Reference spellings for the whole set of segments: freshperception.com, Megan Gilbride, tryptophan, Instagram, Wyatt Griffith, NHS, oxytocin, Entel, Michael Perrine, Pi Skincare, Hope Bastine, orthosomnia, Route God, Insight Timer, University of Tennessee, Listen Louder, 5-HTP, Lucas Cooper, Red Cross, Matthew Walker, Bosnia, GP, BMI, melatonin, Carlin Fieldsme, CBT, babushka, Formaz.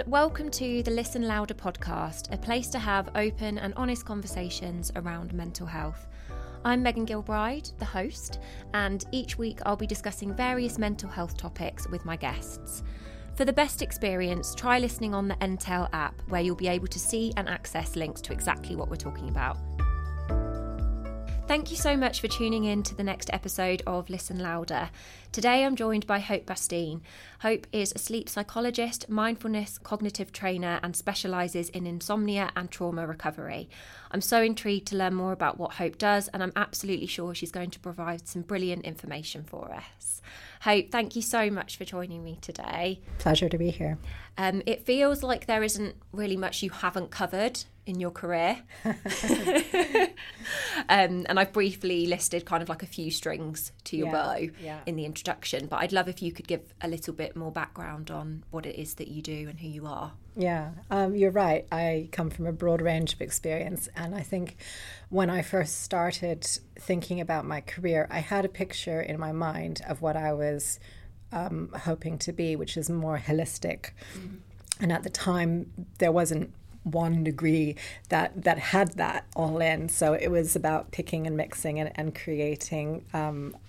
and welcome to the Listen Louder podcast, a place to have open and honest conversations around mental health. I'm Megan Gilbride, the host, and each week I'll be discussing various mental health topics with my guests. For the best experience, try listening on the Entel app, where you'll be able to see and access links to exactly what we're talking about. Thank you so much for tuning in to the next episode of Listen Louder. Today I'm joined by Hope Bastine. Hope is a sleep psychologist, mindfulness cognitive trainer, and specialises in insomnia and trauma recovery. I'm so intrigued to learn more about what Hope does, and I'm absolutely sure she's going to provide some brilliant information for us. Hope, thank you so much for joining me today. Pleasure to be here. It feels like there isn't really much you haven't covered in your career. And I've briefly listed kind of like a few strings to your bow in the introduction, but I'd love if you could give a little bit more background on what it is that you do and who you are. You're right. I come from a broad range of experience, and I think when I first started thinking about my career, I had a picture in my mind of what I was hoping to be, which is more holistic. Mm-hmm. And at the time, there wasn't one degree that had that all in. So it was about picking and mixing and creating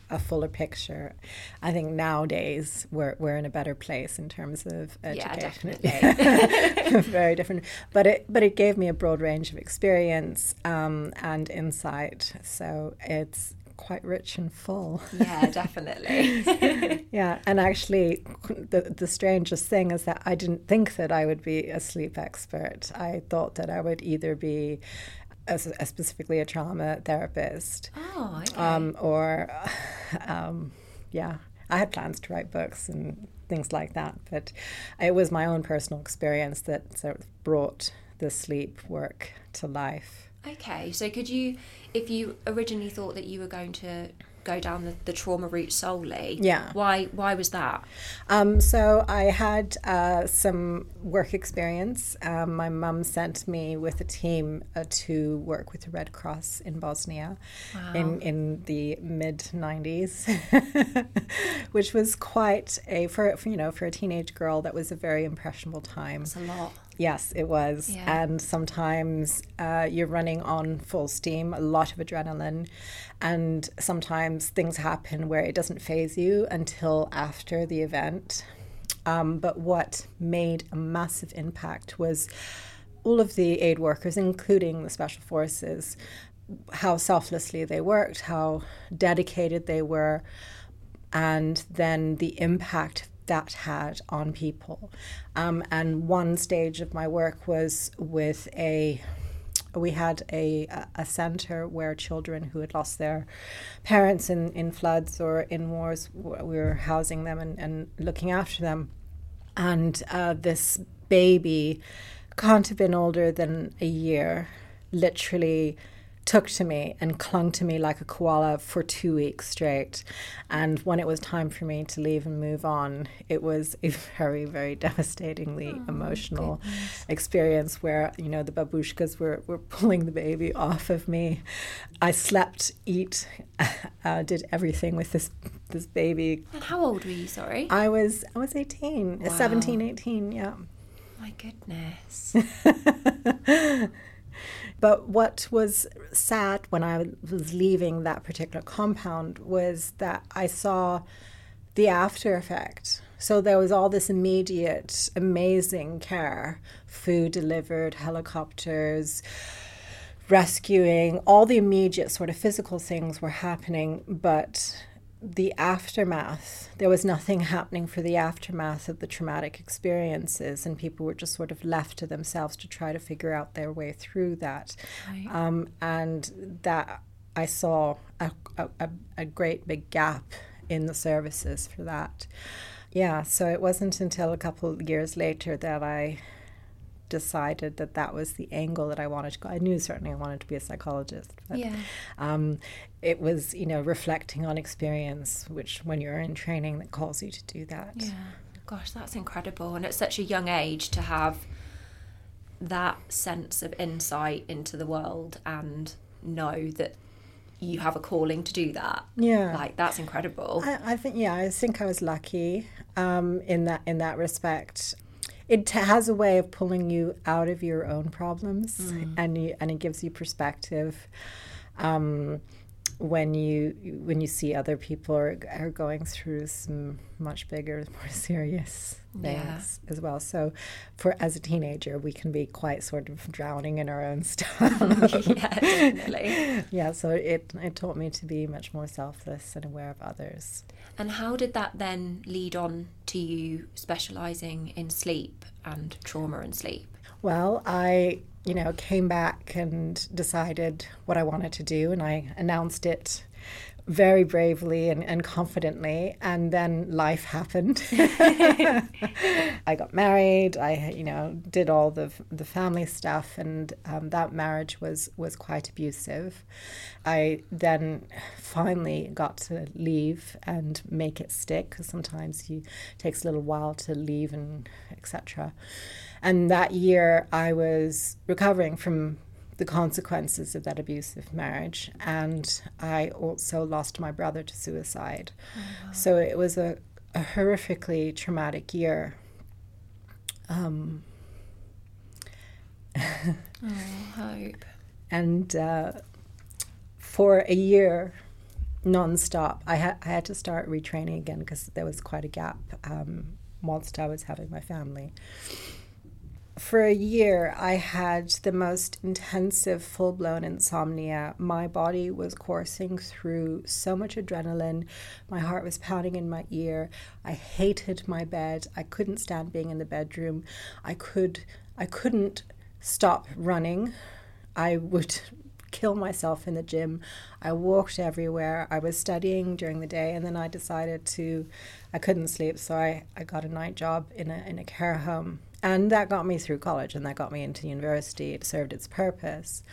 a fuller picture. I think nowadays we're in a better place in terms of education. Yeah, definitely. Very different. But it gave me a broad range of experience and insight. So it's quite rich and full. Yeah, definitely. Yeah, and actually the strangest thing is that I didn't think that I would be a sleep expert. I thought that I would either be specifically a trauma therapist. Oh, okay. I had plans to write books and things like that, but it was my own personal experience that sort of brought the sleep work to life. Okay, so could you, if you originally thought that you were going to go down the trauma route solely, why was that? So I had some work experience. My mum sent me with a team to work with the Red Cross in Bosnia. Wow. in the mid-90s, which was quite for a teenage girl, that was a very impressionable time. It's a lot. Yes, it was. Yeah. And sometimes you're running on full steam, a lot of adrenaline, and sometimes things happen where it doesn't faze you until after the event. But what made a massive impact was all of the aid workers, including the Special Forces, how selflessly they worked, how dedicated they were, and then the impact that had on people. And one stage of my work was with we had a center where children who had lost their parents in floods or in wars, we were housing them and looking after them. And this baby, can't have been older than a year, literally took to me and clung to me like a koala for 2 weeks straight. And when it was time for me to leave and move on, it was a very, very devastatingly emotional experience where, the babushkas were pulling the baby off of me. I slept, eat, did everything with this baby. And how old were you, sorry? I was 18. Wow. 17, 18, yeah. My goodness. But what was sad when I was leaving that particular compound was that I saw the after effect. So there was all this immediate, amazing care, food delivered, helicopters, rescuing, all the immediate sort of physical things were happening, but the aftermath, there was nothing happening for the aftermath of the traumatic experiences, and people were just sort of left to themselves to try to figure out their way through that. Right. And that I saw a great big gap in the services for that. Yeah, so it wasn't until a couple of years later that I decided that was the angle that I wanted to go. I knew certainly I wanted to be a psychologist, but it was, reflecting on experience, which when you're in training, that calls you to do that. Yeah, gosh, that's incredible. And at such a young age to have that sense of insight into the world and know that you have a calling to do that. Yeah. Like, that's incredible. I think I was lucky in that respect. it has a way of pulling you out of your own problems, and it gives you perspective when you see other people are going through some much bigger, more serious things as well. So as a teenager, we can be quite sort of drowning in our own stuff. Yeah, definitely. Yeah, so it taught me to be much more selfless and aware of others. And how did that then lead on to you specialising in sleep and trauma and sleep? Well, I came back and decided what I wanted to do, and I announced it very bravely and confidently, and then life happened. I got married, I did all the family stuff, and that marriage was quite abusive. I then finally got to leave and make it stick, because sometimes it takes a little while to leave and etc. And that year I was recovering from the consequences of that abusive marriage, and I also lost my brother to suicide. Oh, wow. So it was a horrifically traumatic year. Hope. And for a year non-stop, I had to start retraining again, because there was quite a gap whilst I was having my family. For a year, I had the most intensive, full-blown insomnia. My body was coursing through so much adrenaline. My heart was pounding in my ear. I hated my bed. I couldn't stand being in the bedroom. I couldn't stop running. I would kill myself in the gym. I walked everywhere. I was studying during the day, and then I decided I couldn't sleep, so I got a night job in a care home. And that got me through college, and that got me into university. It served its purpose.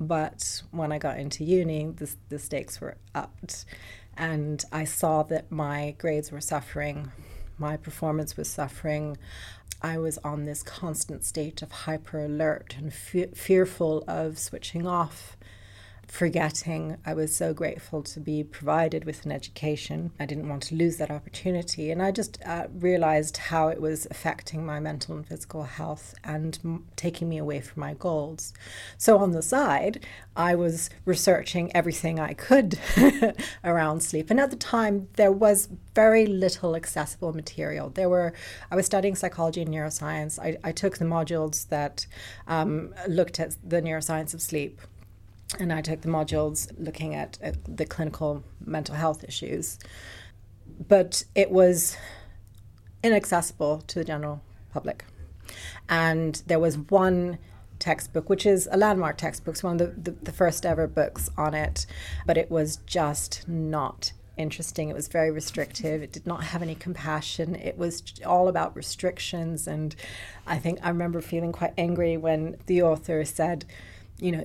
But when I got into uni, the stakes were upped, and I saw that my grades were suffering, my performance was suffering. I was on this constant state of hyper alert and fearful of switching off, forgetting. I was so grateful to be provided with an education. I didn't want to lose that opportunity. And I just realized how it was affecting my mental and physical health and taking me away from my goals. So on the side, I was researching everything I could around sleep. And at the time, there was very little accessible material. I was studying psychology and neuroscience. I took the modules that looked at the neuroscience of sleep. And I took the modules looking at the clinical mental health issues. But it was inaccessible to the general public. And there was one textbook, which is a landmark textbook. It's one of the first ever books on it. But it was just not interesting. It was very restrictive. It did not have any compassion. It was all about restrictions. And I think I remember feeling quite angry when the author said,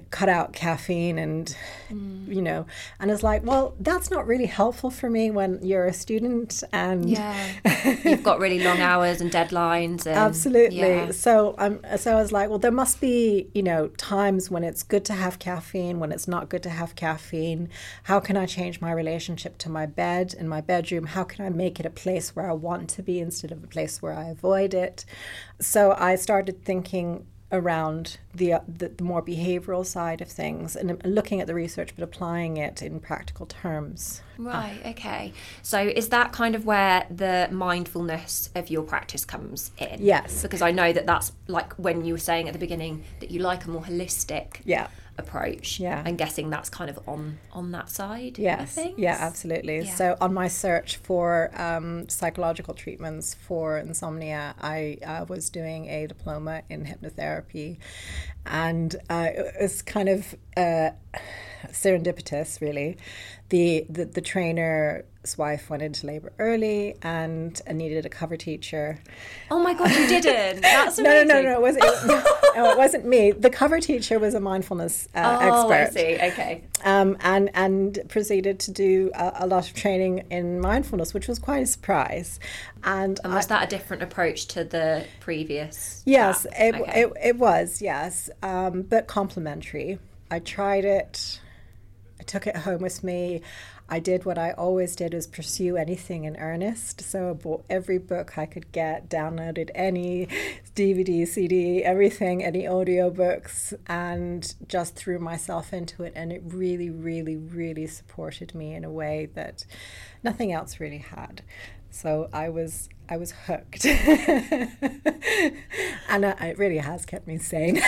cut out caffeine and, and it's like, well, that's not really helpful for me when you're a student and you've got really long hours and deadlines. And, absolutely. Yeah. So I was like, well, there must be, times when it's good to have caffeine, when it's not good to have caffeine. How can I change my relationship to my bed and my bedroom? How can I make it a place where I want to be instead of a place where I avoid it? So I started thinking around the more behavioral side of things and looking at the research but applying it in practical terms. Right, okay. So is that kind of where the mindfulness of your practice comes in? Yes. Because I know that's like when you were saying at the beginning that you like a more holistic approach. Yeah. I'm guessing that's kind of on that side. Yes. Yeah, absolutely. Yeah. So on my search for psychological treatments for insomnia, I was doing a diploma in hypnotherapy, and it was kind of serendipitous, really. The trainer's wife went into labour early and needed a cover teacher. Oh my God, you didn't? That's amazing. No. It wasn't me. The cover teacher was a mindfulness expert. Oh, I see. Okay. And proceeded to do a lot of training in mindfulness, which was quite a surprise. And was that a different approach to the previous? Yes, it was. Yes, but complementary. I tried it. I took it home with me. I did what I always did, was pursue anything in earnest. So I bought every book I could get, downloaded any DVD, CD, everything, any audiobooks, and just threw myself into it. And it really, really, really supported me in a way that nothing else really had. So I was hooked. And it really has kept me sane.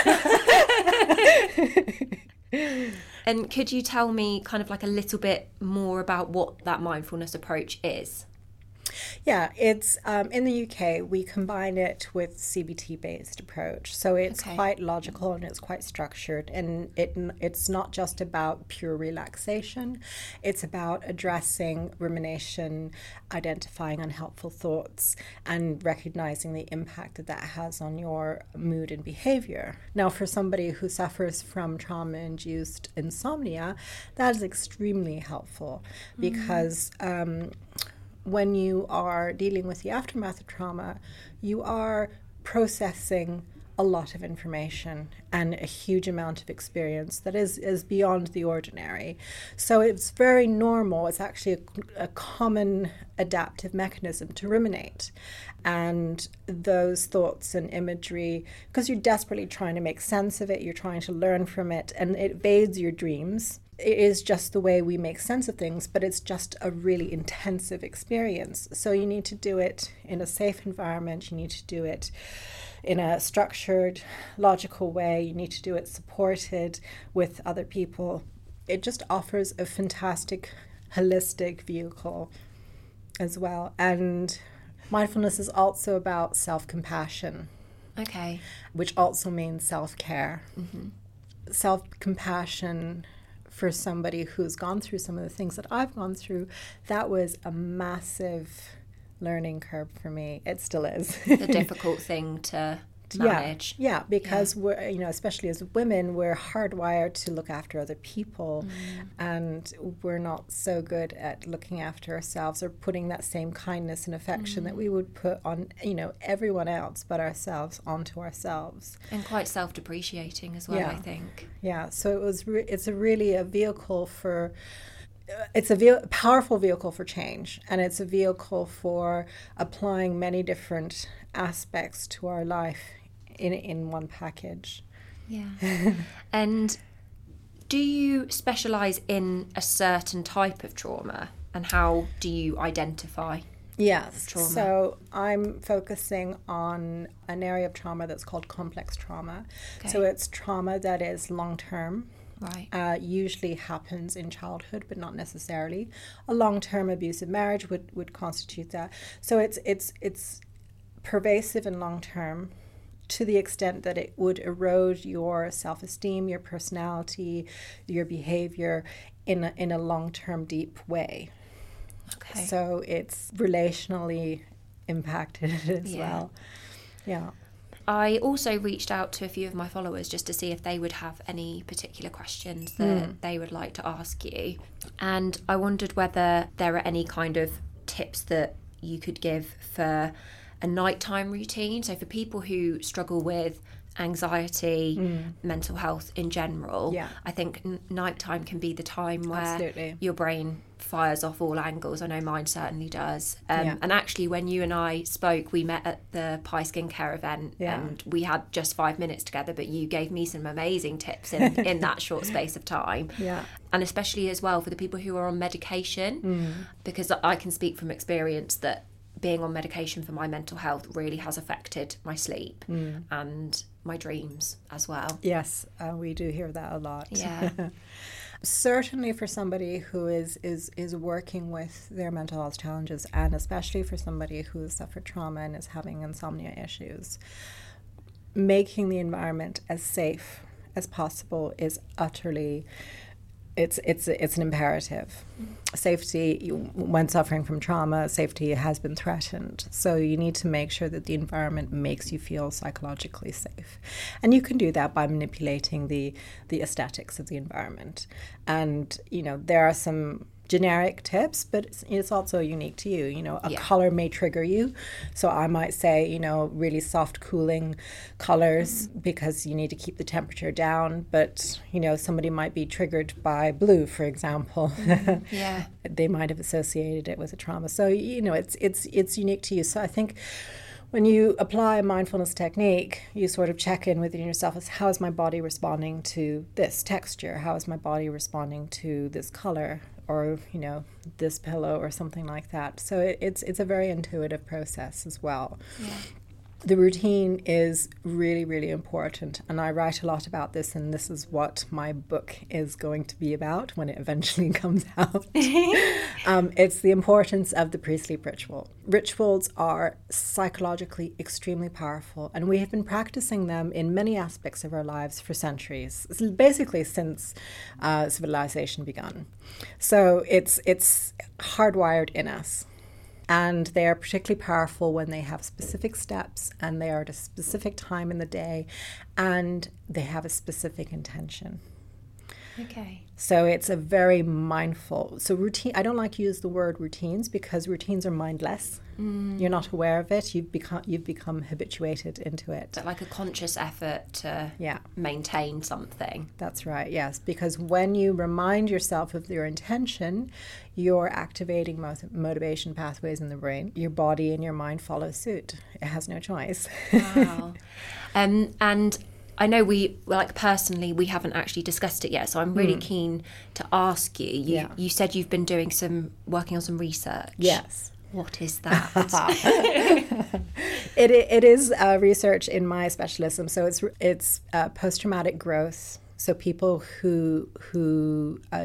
And could you tell me kind of like a little bit more about what that mindfulness approach is? Yeah, it's in the UK, we combine it with CBT-based approach. So it's quite logical and it's quite structured. And it's not just about pure relaxation. It's about addressing rumination, identifying unhelpful thoughts, and recognizing the impact that that has on your mood and behavior. Now, for somebody who suffers from trauma-induced insomnia, that is extremely helpful because... when you are dealing with the aftermath of trauma, you are processing a lot of information and a huge amount of experience that is beyond the ordinary. So it's very normal. It's actually a common adaptive mechanism to ruminate. And those thoughts and imagery, because you're desperately trying to make sense of it, you're trying to learn from it, and it evades your dreams. It is just the way we make sense of things, but it's just a really intensive experience. So you need to do it in a safe environment. You need to do it in a structured, logical way. You need to do it supported with other people. It just offers a fantastic, holistic vehicle as well. And mindfulness is also about self-compassion. Okay. Which also means self-care. Mm-hmm. Self-compassion for somebody who's gone through some of the things that I've gone through, that was a massive learning curve for me. It still is. It's a difficult thing to manage. Yeah, because we're, especially as women, we're hardwired to look after other people, and we're not so good at looking after ourselves or putting that same kindness and affection that we would put on, everyone else but ourselves onto ourselves. And quite self-depreciating as well, I think. Yeah, so it's a powerful vehicle for change, and it's a vehicle for applying many different aspects to our life in one package. Yeah. And do you specialize in a certain type of trauma, and how do you identify? Yes. Trauma? So I'm focusing on an area of trauma that's called complex trauma. Okay. So it's trauma that is long-term. Right. Usually happens in childhood, but not necessarily. A long-term abusive marriage would constitute that. So it's pervasive and long-term, to the extent that it would erode your self-esteem, your personality, your behavior in a long-term, deep way. Okay. So it's relationally impacted as well. Yeah. I also reached out to a few of my followers just to see if they would have any particular questions that they would like to ask you. And I wondered whether there are any kind of tips that you could give for a nighttime routine. So for people who struggle with anxiety, mental health in general, I think nighttime can be the time where your brain fires off all angles. I know mine certainly does. And actually, when you and I spoke, we met at the Pi Skincare event, and we had just 5 minutes together, but you gave me some amazing tips in that short space of time. Yeah. And especially as well for the people who are on medication, because I can speak from experience that being on medication for my mental health really has affected my sleep and my dreams as well. Yes, we do hear that a lot. Yeah. Certainly for somebody who is working with their mental health challenges, and especially for somebody who has suffered trauma and is having insomnia issues, making the environment as safe as possible is utterly... It's an imperative. Safety, when suffering from trauma, safety has been threatened. So you need to make sure that the environment makes you feel psychologically safe. And you can do that by manipulating the aesthetics of the environment. And, there are some generic tips, but it's also unique to you. You know, a color may trigger you. So I might say, you know, really soft cooling colors because you need to keep the temperature down. But, you know, somebody might be triggered by blue, for example. Yeah. They might have associated it with a trauma. So, you know, it's unique to you. So I think when you apply a mindfulness technique, you sort of check in within yourself as how is my body responding to this texture? How is my body responding to this color or, you know, this pillow or something like that? So it's a very intuitive process as well. Yeah. The routine is really, really important, and I write a lot about this, and this is what my book is going to be about when it eventually comes out. It's the importance of the pre-sleep ritual. Rituals are psychologically extremely powerful, and we have been practicing them in many aspects of our lives for centuries, basically since civilization began. So it's hardwired in us. And they are particularly powerful when they have specific steps and they are at a specific time in the day and they have a specific intention. Okay. So it's a very mindful. So routine, I don't like to use the word routines because routines are mindless. Mm. You're not aware of it. You've become habituated into it. But like a conscious effort to maintain something. That's right, yes. Because when you remind yourself of your intention, you're activating motivation pathways in the brain. Your body and your mind follow suit. It has no choice. Wow. And I know we haven't actually discussed it yet, so I'm really keen to ask you. You said you've been doing working on some research. Yes. What is that? It is research in my specialism. So it's post-traumatic growth. So people who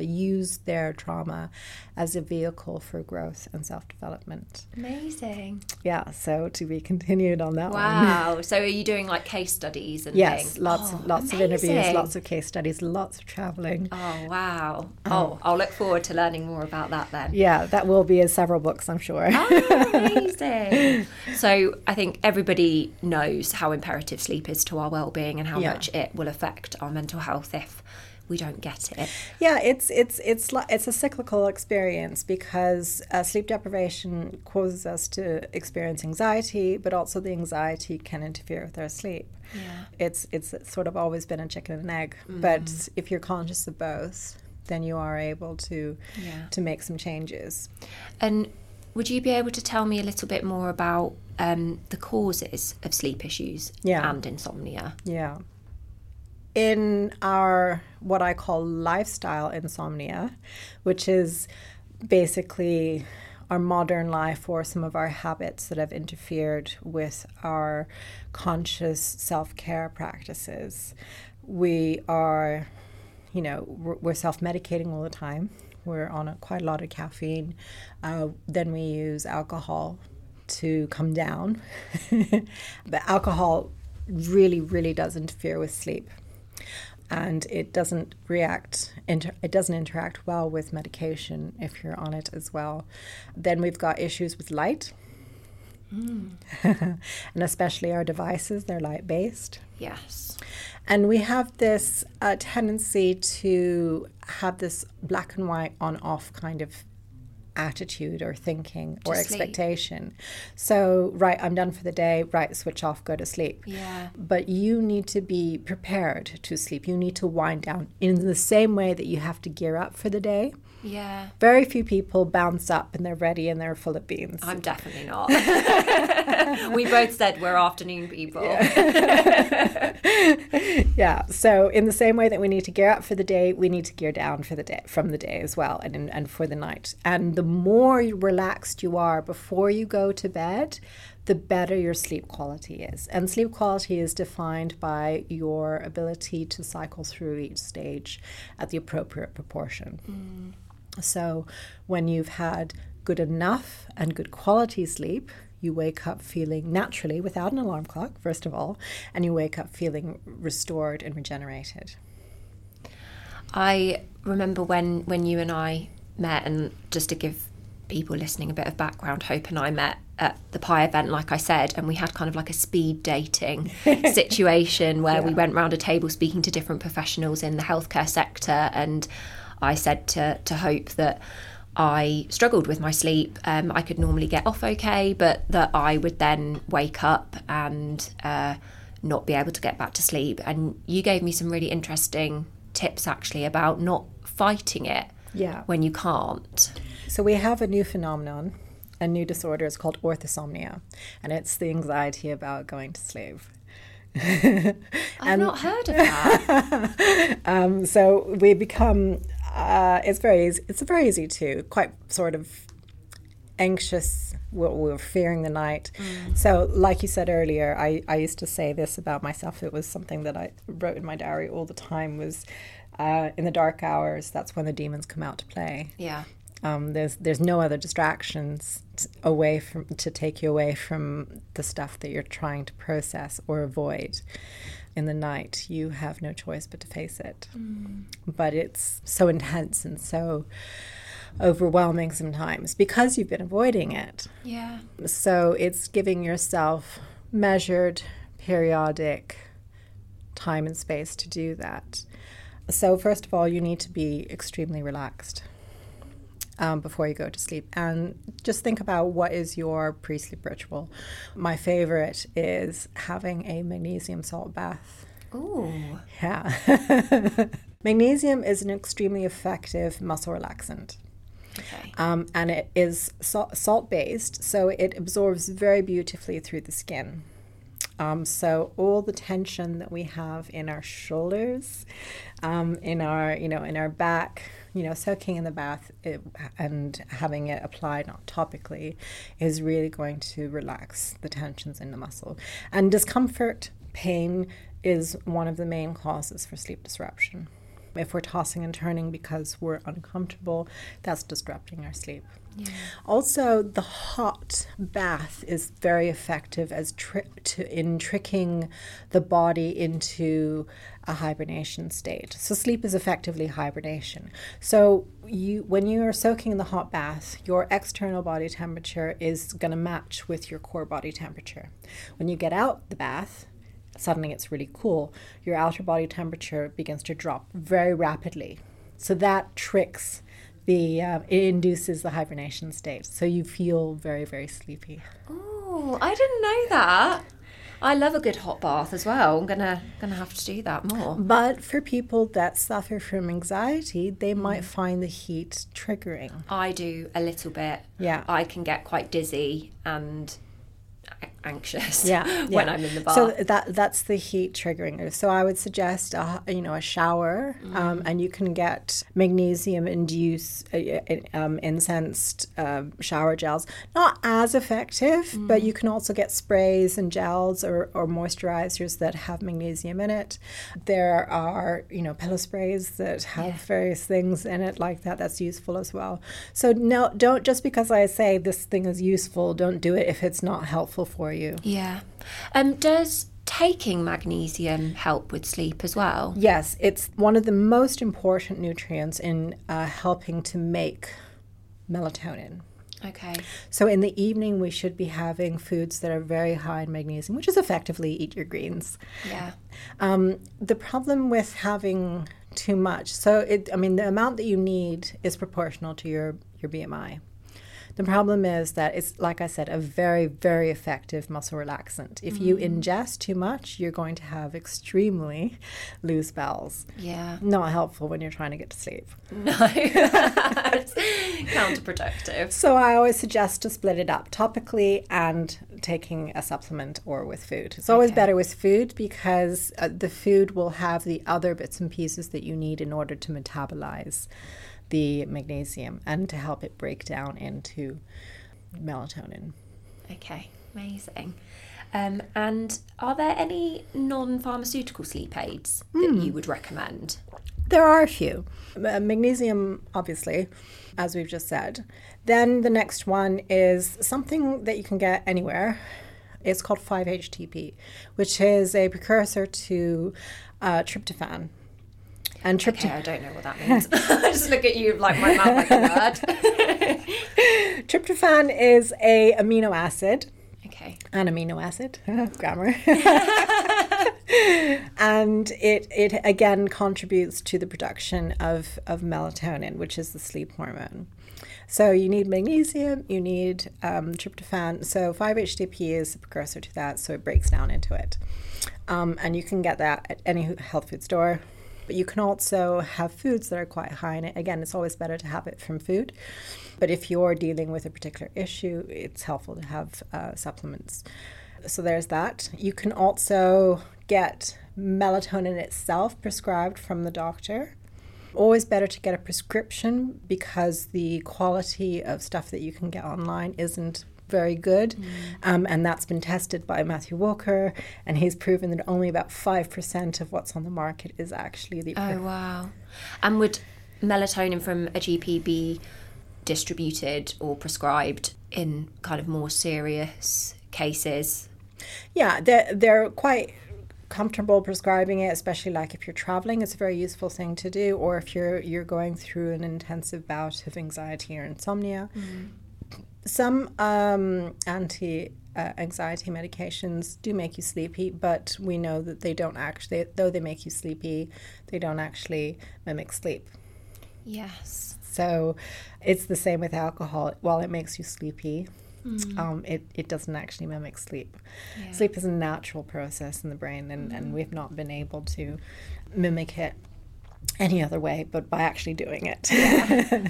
use their trauma as a vehicle for growth and self-development. Amazing. Yeah, so to be continued on that one. Wow. So are you doing like case studies and things? Yes, lots of interviews, lots of case studies, lots of travelling. Oh, wow. Oh, I'll look forward to learning more about that then. Yeah, that will be in several books, I'm sure. Oh, amazing. So I think everybody knows how imperative sleep is to our well-being and how much it will affect our mental health if we don't get it. Yeah, it's a cyclical experience because sleep deprivation causes us to experience anxiety, but also the anxiety can interfere with our sleep. Yeah. It's sort of always been a chicken and an egg, but if you're conscious of both, then you are able to make some changes. And would you be able to tell me a little bit more about the causes of sleep issues and insomnia? Yeah. In our, what I call lifestyle insomnia, which is basically our modern life or some of our habits that have interfered with our conscious self-care practices, we are, you know, we're self-medicating all the time. We're on quite a lot of caffeine. Then we use alcohol to come down. But alcohol really, really does interfere with sleep. And it doesn't interact well with medication if you're on it as well. Then we've got issues with light, and especially our devices, they're light-based. Yes. And we have this tendency to have this black and white on-off kind of attitude or thinking or expectation. So, right, I'm done for the day, right, switch off, go to sleep. Yeah. But you need to be prepared to sleep. You need to wind down in the same way that you have to gear up for the day. Yeah. Very few people bounce up and they're ready and they're full of beans. I'm definitely not. We both said we're afternoon people. Yeah. Yeah. So in the same way that we need to gear up for the day, we need to gear down for the day from the day as well and for the night. And the more relaxed you are before you go to bed, the better your sleep quality is. And sleep quality is defined by your ability to cycle through each stage at the appropriate proportion. Mm. So when you've had good enough and good quality sleep, you wake up feeling naturally, without an alarm clock, first of all, and you wake up feeling restored and regenerated. I remember when you and I met, and just to give people listening a bit of background, Hope and I met at the Pi event, like I said, and we had kind of like a speed dating situation where we went round a table speaking to different professionals in the healthcare sector, and I said to Hope that I struggled with my sleep. I could normally get off okay, but that I would then wake up and not be able to get back to sleep. And you gave me some really interesting tips actually about not fighting it when you can't. So we have a new phenomenon, a new disorder. It's called orthosomnia, and it's the anxiety about going to sleep. I've not heard of that. So we become... It's very easy to quite sort of anxious. We're fearing the night. So like you said earlier, I used to say this about myself. It was something that I wrote in my diary all the time was in the dark hours, that's when the demons come out to play. There's no other distractions to take you away from the stuff that you're trying to process or avoid. In the night, you have no choice but to face it. But it's so intense and so overwhelming sometimes because you've been avoiding it. So it's giving yourself measured, periodic time and space to do that. So first of all, you need to be extremely relaxed before you go to sleep. And just think about what is your pre-sleep ritual. My favorite is having a magnesium salt bath. Magnesium is an extremely effective muscle relaxant. And it is salt-based, so it absorbs very beautifully through the skin. So all the tension that we have in our shoulders, in our back, soaking in the bath and having it applied topically is really going to relax the tensions in the muscle. And discomfort, pain is one of the main causes for sleep disruption. If we're tossing and turning because we're uncomfortable, that's disrupting our sleep. Also, the hot bath is very effective in tricking the body into a hibernation state. So sleep is effectively hibernation. So when you are soaking in the hot bath, your external body temperature is going to match with your core body temperature. When you get out the bath, suddenly it's really cool. Your outer body temperature begins to drop very rapidly. So that tricks it induces the hibernation state, so you feel very, very sleepy. Oh, I didn't know that. I love a good hot bath as well. I'm gonna have to do that more. But for people that suffer from anxiety, they might find the heat triggering. I do a little bit. Yeah, I can get quite dizzy and anxious when I'm in the bath. So that's the heat triggering. So I would suggest a shower, and you can get magnesium incensed shower gels. Not as effective, but you can also get sprays and gels or moisturizers that have magnesium in it. There are pillow sprays that have various things in it like that. That's useful as well. So no, don't, just because I say this thing is useful, don't do it if it's not helpful for you. Does taking magnesium help with sleep as well? Yes, it's one of the most important nutrients in helping to make melatonin. Okay. So in the evening, we should be having foods that are very high in magnesium, which is effectively eat your greens. The problem with having too much, the amount that you need is proportional to your BMI. The problem is that it's, like I said, a very, very effective muscle relaxant. If you ingest too much, you're going to have extremely loose bowels. Not helpful when you're trying to get to sleep. No. It's counterproductive. So I always suggest to split it up topically and taking a supplement or with food. It's always better with food because the food will have the other bits and pieces that you need in order to metabolize the magnesium and to help it break down into melatonin. Okay, amazing. And are there any non-pharmaceutical sleep aids that you would recommend? There are a few. Magnesium, obviously, as we've just said. Then the next one is something that you can get anywhere. It's called 5-HTP, which is a precursor to tryptophan. And I don't know what that means. I just look at you like my mouth like a nerd. Tryptophan is an amino acid. Okay. An amino acid. Grammar. And it again contributes to the production of melatonin, which is the sleep hormone. So you need magnesium, you need tryptophan. So 5-HTP is the precursor to that, so it breaks down into it. And you can get that at any health food store. But you can also have foods that are quite high in it. Again, it's always better to have it from food. But if you're dealing with a particular issue, it's helpful to have supplements. So there's that. You can also get melatonin itself prescribed from the doctor. Always better to get a prescription because the quality of stuff that you can get online isn't very good. And that's been tested by Matthew Walker, and he's proven that only about 5% of what's on the market is actually the... Oh, wow. And would melatonin from a GP be distributed or prescribed in kind of more serious cases? Yeah, they're quite comfortable prescribing it, especially like if you're traveling. It's a very useful thing to do, or if you're going through an intensive bout of anxiety or insomnia. Some anti-anxiety medications do make you sleepy, but we know that they don't actually, though they make you sleepy, they don't actually mimic sleep. Yes. So it's the same with alcohol. While it makes you sleepy, it doesn't actually mimic sleep. Yeah. Sleep is a natural process in the brain, and we've not been able to mimic it any other way but by actually doing it. Yeah.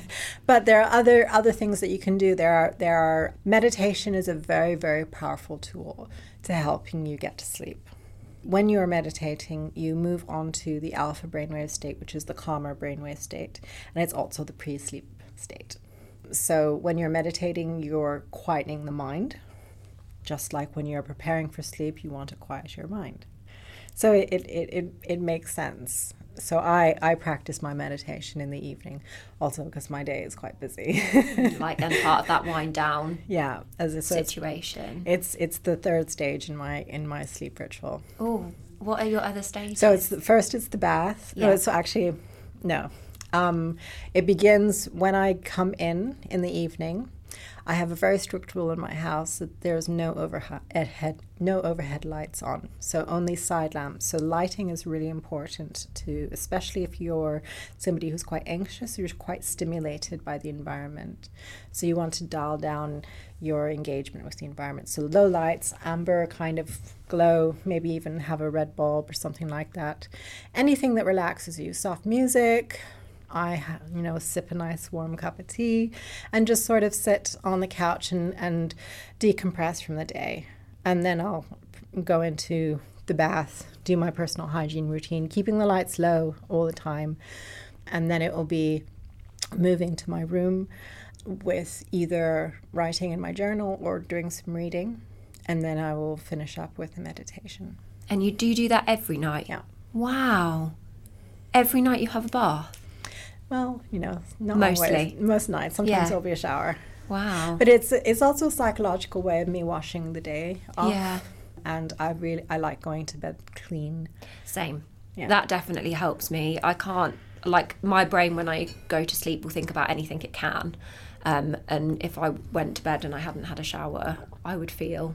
But there are other things that you can do. There are meditation is a very, very powerful tool to helping you get to sleep. When you are meditating, you move on to the alpha brainwave state, which is the calmer brainwave state, and it's also the pre-sleep state. So when you're meditating, you're quieting the mind, just like when you're preparing for sleep, you want to quiet your mind. So it makes sense. So I practice my meditation in the evening, also because my day is quite busy. Like, and part of that wind down. Yeah, as a situation. It's the third stage in my sleep ritual. Oh, what are your other stages? So it's the bath. Yeah. No, it's actually no. It begins when I come in the evening. I have a very strict rule in my house that there is no overhead lights on, so only side lamps. So lighting is really important too, especially if you're somebody who's quite anxious or you're quite stimulated by the environment. So you want to dial down your engagement with the environment. So low lights, amber kind of glow, maybe even have a red bulb or something like that. Anything that relaxes you, soft music. I, sip a nice warm cup of tea and just sort of sit on the couch and decompress from the day. And then I'll go into the bath, do my personal hygiene routine, keeping the lights low all the time. And then it will be moving to my room with either writing in my journal or doing some reading. And then I will finish up with a meditation. And you do that every night? Yeah. Wow. Every night you have a bath? Well, not mostly. Always. Most nights. Sometimes there'll be a shower. Wow. But it's also a psychological way of me washing the day off. Yeah. And I like going to bed clean. Same. Yeah. That definitely helps me. I can't, my brain when I go to sleep will think about anything it can. And if I went to bed and I hadn't had a shower, I would feel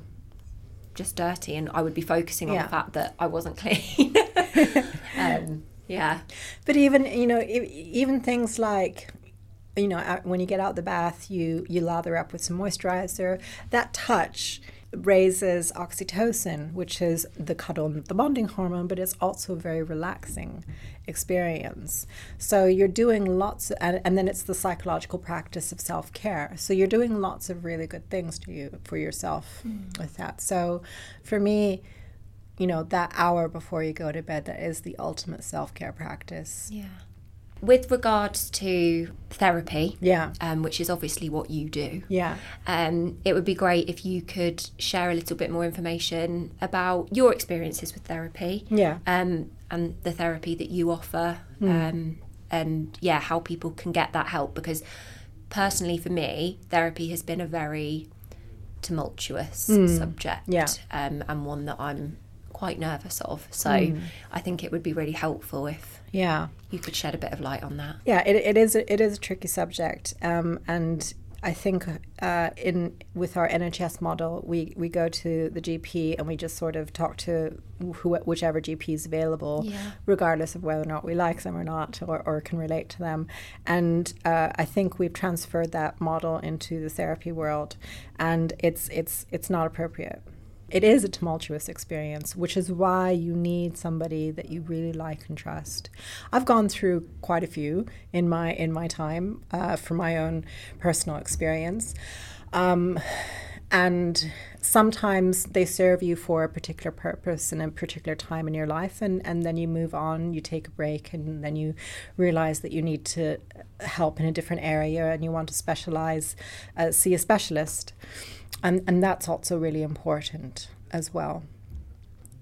just dirty, and I would be focusing on the fact that I wasn't clean. Yeah. But even, even things like, when you get out of the bath, you lather up with some moisturizer. That touch raises oxytocin, which is the bonding hormone, but it's also a very relaxing experience. So you're doing lots, and then it's the psychological practice of self-care. So you're doing lots of really good things for yourself with that. So for me, that hour before you go to bed, that is the ultimate self-care practice. Yeah. With regards to therapy, which is obviously what you do, it would be great if you could share a little bit more information about your experiences with therapy, and the therapy that you offer, and how people can get that help. Because personally, for me, therapy has been a very tumultuous subject, and one that I'm quite nervous of, so I think it would be really helpful if you could shed a bit of light on that. It is a tricky subject, and I think with our NHS model, we go to the GP and we just sort of talk to whichever GP is available, regardless of whether or not we like them or not, or can relate to them. And I think we've transferred that model into the therapy world, and it's not appropriate. It is a tumultuous experience, which is why you need somebody that you really like and trust. I've gone through quite a few in my time from my own personal experience, and sometimes they serve you for a particular purpose and a particular time in your life, and then you move on, you take a break, and then you realize that you need to help in a different area and you want to specialize, see a specialist. And that's also really important as well.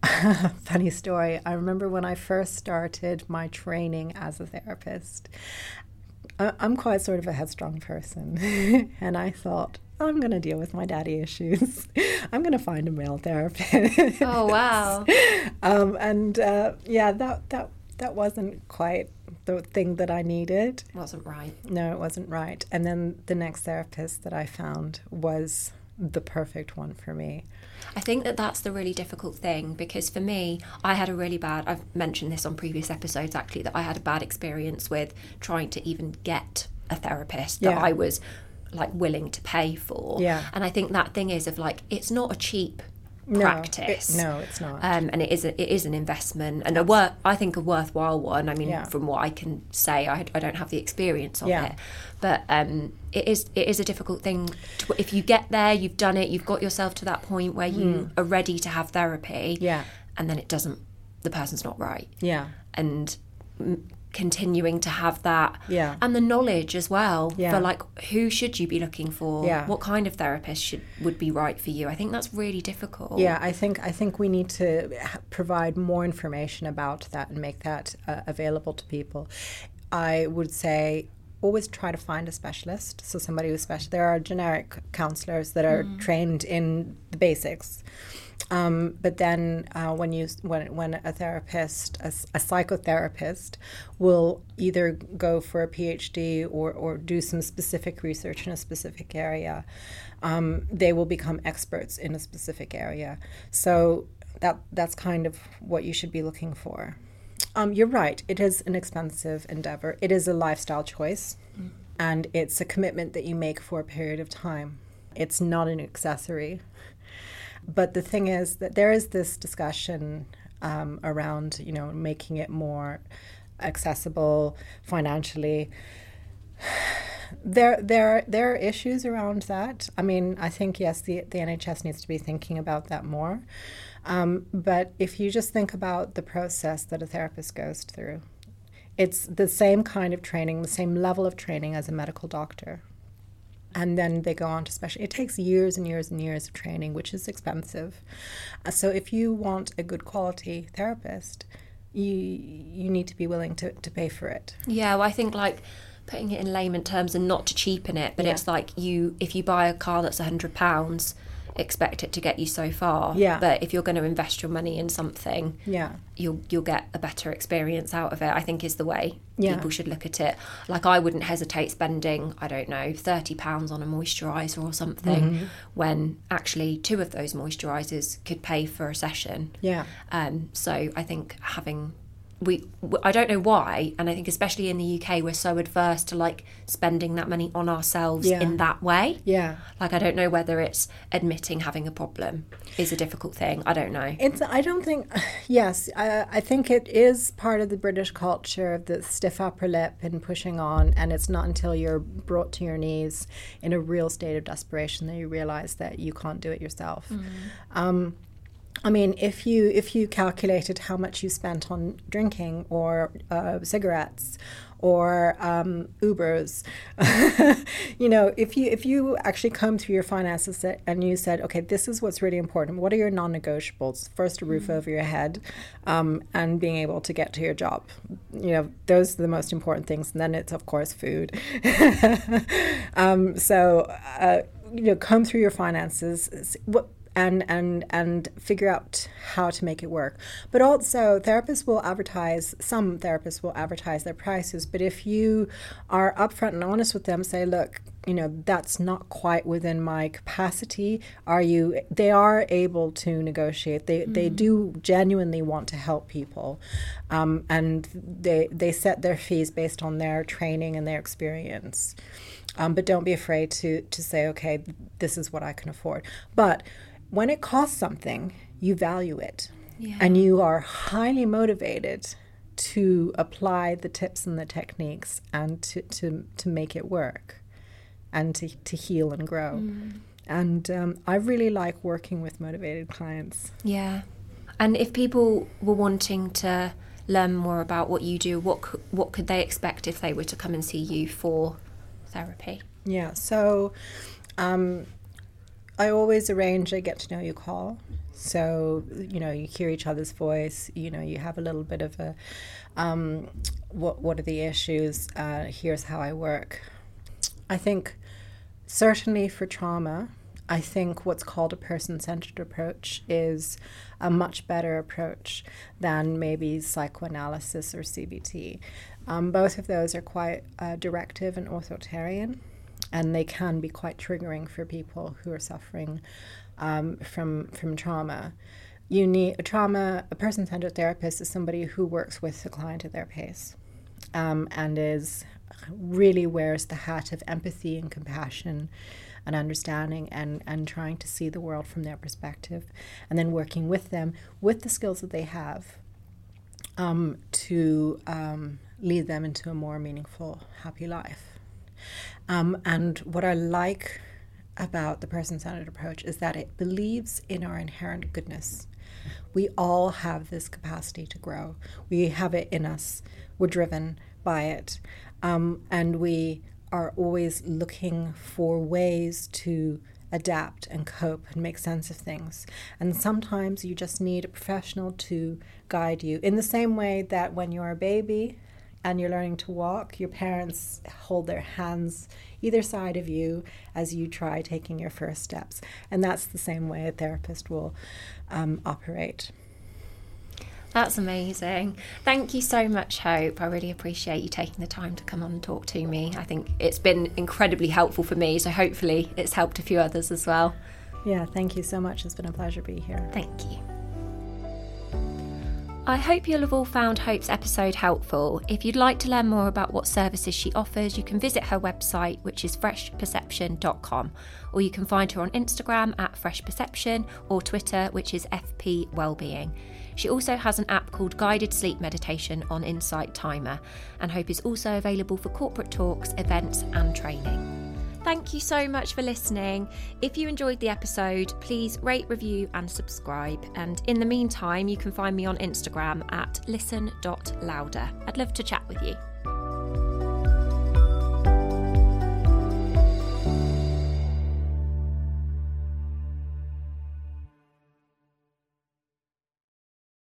Funny story. I remember when I first started my training as a therapist, I'm quite sort of a headstrong person. And I thought, I'm going to deal with my daddy issues. I'm going to find a male therapist. Oh, wow. That wasn't quite the thing that I needed. Wasn't right. No, it wasn't right. And then the next therapist that I found was the perfect one for me. I think that's the really difficult thing, because for me, I had a really bad, I've mentioned this on previous episodes actually, that I had a bad experience with trying to even get a therapist that I was like willing to pay for. Yeah. And I think that thing is of like, it's not a cheap practice. No, it's not. And it is an investment, and I think a worthwhile one. I mean, from what I can say, I don't have the experience of it, but it is a difficult thing. If you get there, you've done it, you've got yourself to that point where you are ready to have therapy, and then the person's not right, and continuing to have that, and the knowledge as well, for like, who should you be looking for, what kind of therapist would be right for you. I think that's really difficult. I think we need to provide more information about that and make that available to people. I would say always try to find a specialist, so somebody who's special. There are generic counsellors that are trained in the basics. But then when a therapist, a psychotherapist, will either go for a PhD or do some specific research in a specific area, they will become experts in a specific area. So that's kind of what you should be looking for. You're right. It is an expensive endeavor. It is a lifestyle choice, and it's a commitment that you make for a period of time. It's not an accessory. But the thing is that there is this discussion around, making it more accessible financially. There are issues around that. I mean, I think, yes, the NHS needs to be thinking about that more. But if you just think about the process that a therapist goes through, it's the same kind of training, the same level of training as a medical doctor. And then they go on to special. It takes years and years and years of training, which is expensive. So if you want a good quality therapist, you need to be willing to pay for it. Yeah, well, I think like putting it in layman terms and not to cheapen it, but it's like if you buy a car that's £100, expect it to get you so far. Yeah. But if you're going to invest your money in something, you'll get a better experience out of it, I think, is the way people should look at it. Like, I wouldn't hesitate spending, I don't know, £30 on a moisturiser or something, when actually 2 of those moisturisers could pay for a session. Yeah. So I think I don't know why, and I think especially in the UK, we're so adverse to like spending that money on ourselves in that way. Yeah. Like, I don't know whether it's admitting having a problem is a difficult thing. I don't know. I think it is part of the British culture of the stiff upper lip and pushing on, and it's not until you're brought to your knees in a real state of desperation that you realise that you can't do it yourself. I mean, if you calculated how much you spent on drinking or cigarettes or Ubers, if you actually combed through your finances and you said, okay, this is what's really important. What are your non-negotiables? First, a roof over your head, and being able to get to your job. Those are the most important things. And then it's, of course, food. Comb through your finances. and figure out how to make it work. But also, therapists will advertise, some therapists will advertise their prices, but if you are upfront and honest with them, say, look, you know, that's not quite within my capacity. They are able to negotiate. They do genuinely want to help people, and they set their fees based on their training and their experience. But don't be afraid to say, okay, this is what I can afford. But when it costs something, you value it, and you are highly motivated to apply the tips and the techniques and to make it work, and to heal and grow. And I really like working with motivated clients. Yeah. And if people were wanting to learn more about what you do, what could they expect if they were to come and see you for therapy? Yeah, so I always arrange a get-to-know-you call. So, you know, you hear each other's voice, you know, you have a little bit of a, what are the issues, here's how I work. I think certainly for trauma, I think what's called a person-centered approach is a much better approach than maybe psychoanalysis or CBT. Both of those are quite directive and authoritarian, and they can be quite triggering for people who are suffering from trauma. You need a person-centered therapist is somebody who works with the client at their pace, and is really wears the hat of empathy and compassion and understanding and trying to see the world from their perspective, and then working with them with the skills that they have to lead them into a more meaningful, happy life. And what I like about the person-centered approach is that it believes in our inherent goodness. We all have this capacity to grow. We have it in us. We're driven by it. And we are always looking for ways to adapt and cope and make sense of things. And sometimes you just need a professional to guide you. In the same way that when you're a baby and you're learning to walk, your parents hold their hands either side of you as you try taking your first steps. And that's the same way a therapist will operate. That's amazing. Thank you so much, Hope. I really appreciate you taking the time to come on and talk to me. I think it's been incredibly helpful for me, so hopefully it's helped a few others as well. Yeah, thank you so much. It's been a pleasure being here. Thank you. I hope you'll have all found Hope's episode helpful. If you'd like to learn more about what services she offers, you can visit her website, which is freshperception.com, or you can find her on Instagram @freshperception or Twitter, which is FPWellbeing. She also has an app called Guided Sleep Meditation on Insight Timer, and Hope is also available for corporate talks, events and training. Thank you so much for listening. If you enjoyed the episode, please rate, review and subscribe. And in the meantime, you can find me on Instagram @listen.louder. I'd love to chat with you.